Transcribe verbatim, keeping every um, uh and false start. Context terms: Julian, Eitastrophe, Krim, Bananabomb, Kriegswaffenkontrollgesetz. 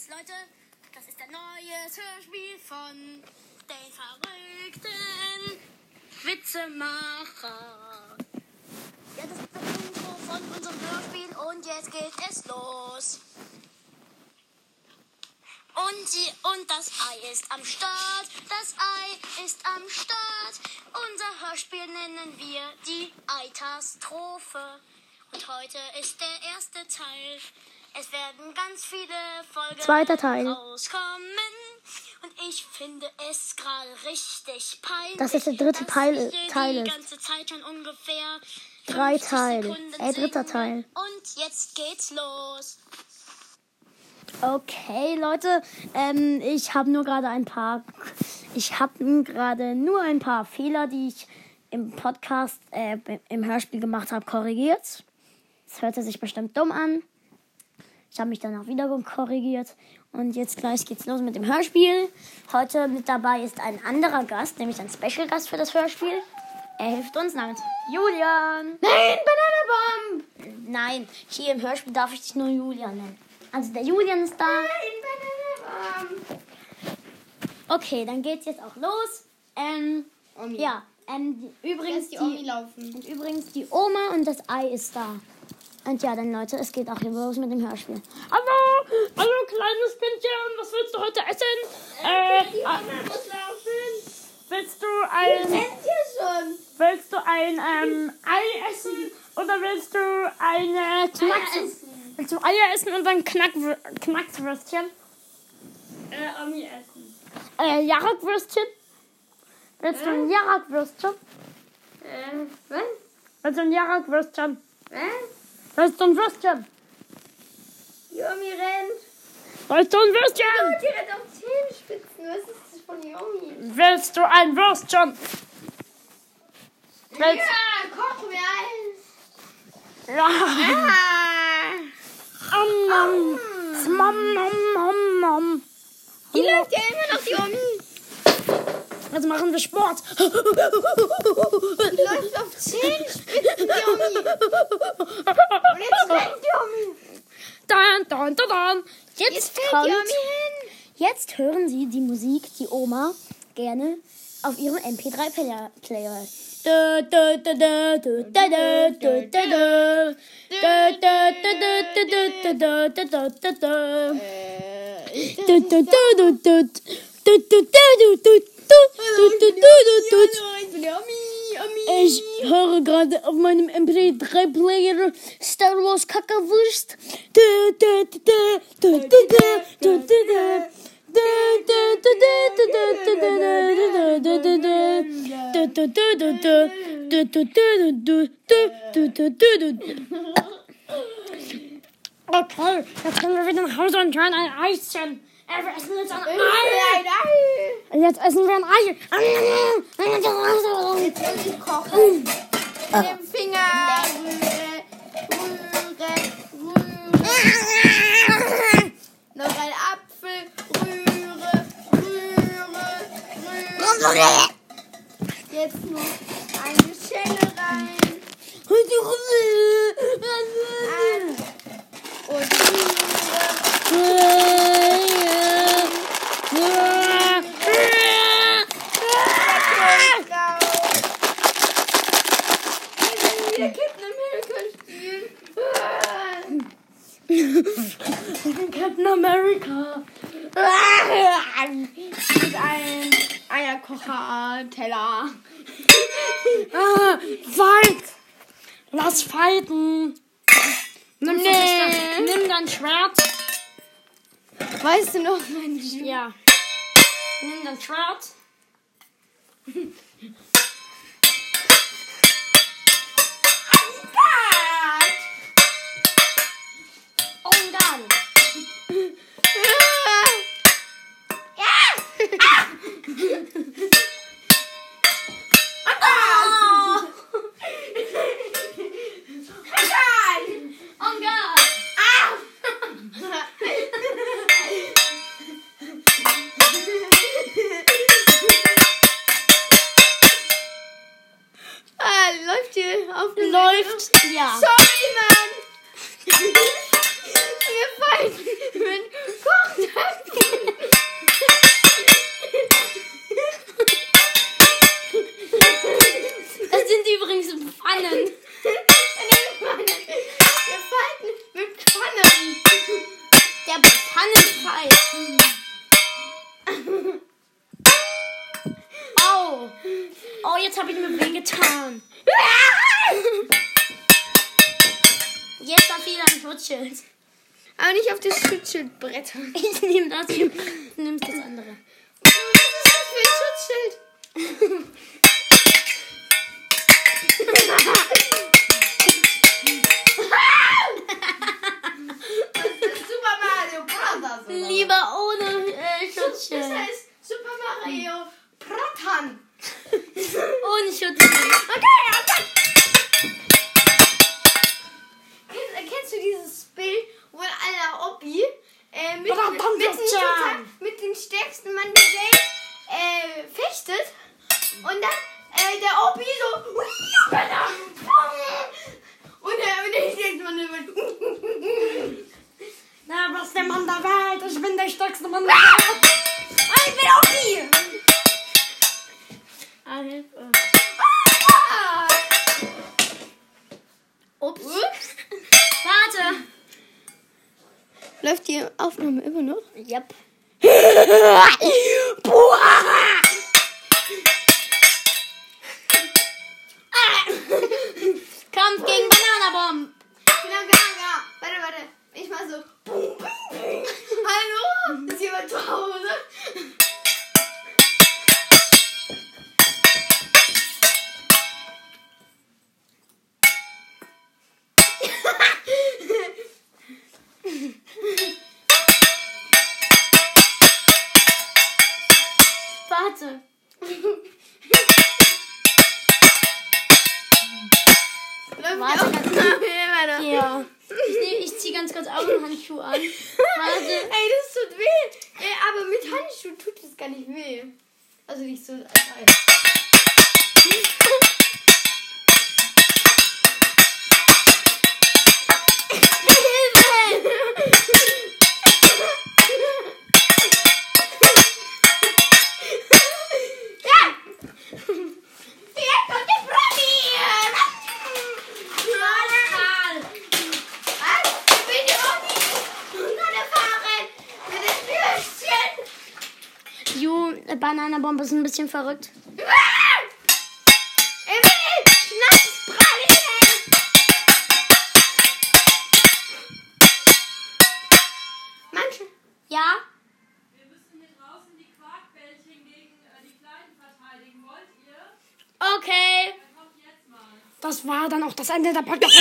Eins, Leute, das ist ein neues Hörspiel von den verrückten Witzemacher. Ja, das ist das Intro von unserem Hörspiel und jetzt geht es los. Und, die, und das Ei ist am Start, das Ei ist am Start. Unser Hörspiel nennen wir die Eitastrophe. Und heute ist der erste Teil. Es werden ganz viele Folgen Zweiter Teil. rauskommen. Und ich finde es gerade richtig peinlich. Das ist der dritte Teil. Ich Teil die ganze Zeit schon ungefähr drei Teile. Ey, dritter Teil. Und jetzt geht's los. Okay, Leute, ähm, ich habe nur gerade ein paar, ich habe gerade nur ein paar Fehler, die ich im Podcast, äh, im Hörspiel gemacht habe, korrigiert. Das hörte sich bestimmt dumm an. Ich habe mich danach wieder korrigiert. Und jetzt gleich geht's los mit dem Hörspiel. Heute mit dabei ist ein anderer Gast, nämlich ein Special-Gast für das Hörspiel. Er hilft uns namens Julian. Nein, Bananabomb! Nein, hier im Hörspiel darf ich dich nur Julian nennen. Also der Julian ist da. Nein, Bananabomb! Okay, dann geht's jetzt auch los. Ähm, Omi. Ja, ähm, die, übrigens die, die Omi laufen. Und übrigens die Oma und das Ei ist da. Und ja, dann Leute, es geht auch hier los mit dem Hörspiel. Hallo, hallo kleines Kindchen, was willst du heute essen? Äh, äh, die Oma äh, muss laufen. Willst du ein... Wir essen hier schon. Willst du ein ähm, Ei essen oder willst du eine Knacks... Eier essen. Willst du Eier essen und ein Knack, Knackswürstchen? Äh, Omi essen. Äh, Jarakwürstchen? Willst äh? du ein Jarakwürstchen? Äh, was? Willst du ein Jarakwürstchen? Was? Willst du ein Würstchen? Die Omi rennt. Willst du ein Würstchen? Oh, die rennt auf Zehenspitzen. Was ist das von die Omi? Willst du ein Würstchen? Willst ja, koch mir eins. Ja. Ah. Om nom. Oh. Mom, nom, nom, nom. Die läuft ja immer noch, die Omi. Jetzt machen wir Sport. Die läuft auf Zehenspitzen, die Omi. Und jetzt rennt die Omi. Dann, dann, dann, dann. Jetzt, jetzt kommt die Omi hin. Jetzt hören Sie die Musik, die Oma gerne auf ihrem M P drei Player. Ich höre gerade auf meinem M P drei Player Star Wars Kackerwurst. Okay, jetzt können wir wieder nach Hause und hören ein Eischen. Äh, wir essen jetzt ein Ei. Und jetzt essen wir ein Ei. Jetzt will ich kochen. Mit dem Finger. Rühre, rühre, rühre. Noch ein Apfel. Rühre, rühre, rühre. Jetzt noch eine Schelle rein. Und rühre. Captain America. Mit einem Eierkocher-Teller. Ah, fight! Lass fighten! Nimm, nee. dein, nimm dein Schwert. Weißt du noch, mein Schwert? Ja. Nimm dein Schwert. der Pfannenpfeil. Oh. Oh, jetzt habe ich mir weh getan. Jetzt darf jeder ein Schutzschild. Aber nicht auf das Schutzschildbrett. Ich nehme das hier. Du nimmst das andere. Was ist das für ein Schutzschild? Lieber ohne äh, Schutzschild. Das heißt Super Mario Bratan. Ohne Schutzschild. Okay, okay. Kennst, kennst du dieses Bild, wo einer Obi äh, mit, mit, mit, mit dem stärksten Mann der Welt äh, fechtet und dann äh, der Obi so und der stärkste Mann der Welt. Na, was ist der Mann der Welt? Ich bin der stärkste Mann der Welt. Ah, ich bin auch nie. Ah, Hilfe. Ah. Ups. Ups. Warte. Läuft die Aufnahme immer noch? Yep. Kampf gegen Bananabomb. Genau, genau, genau. Warte, warte. Ich mach so. Hallo? Ist jemand zu Hause? Warte. Warte. Ja. Ich, nehm, ich zieh ganz kurz Augenhandschuhe an. Warte. Ey, das tut weh. Ey, aber mit Handschuh tut das gar nicht weh. Also nicht so. Bananabomb ist ein bisschen verrückt. Manche. Ja? Wir müssen hier draußen die Quarkbällchen gegen äh, die Kleinen verteidigen. Wollt ihr? Okay. Dann kommt jetzt mal. Das war dann auch das Ende der Podcast.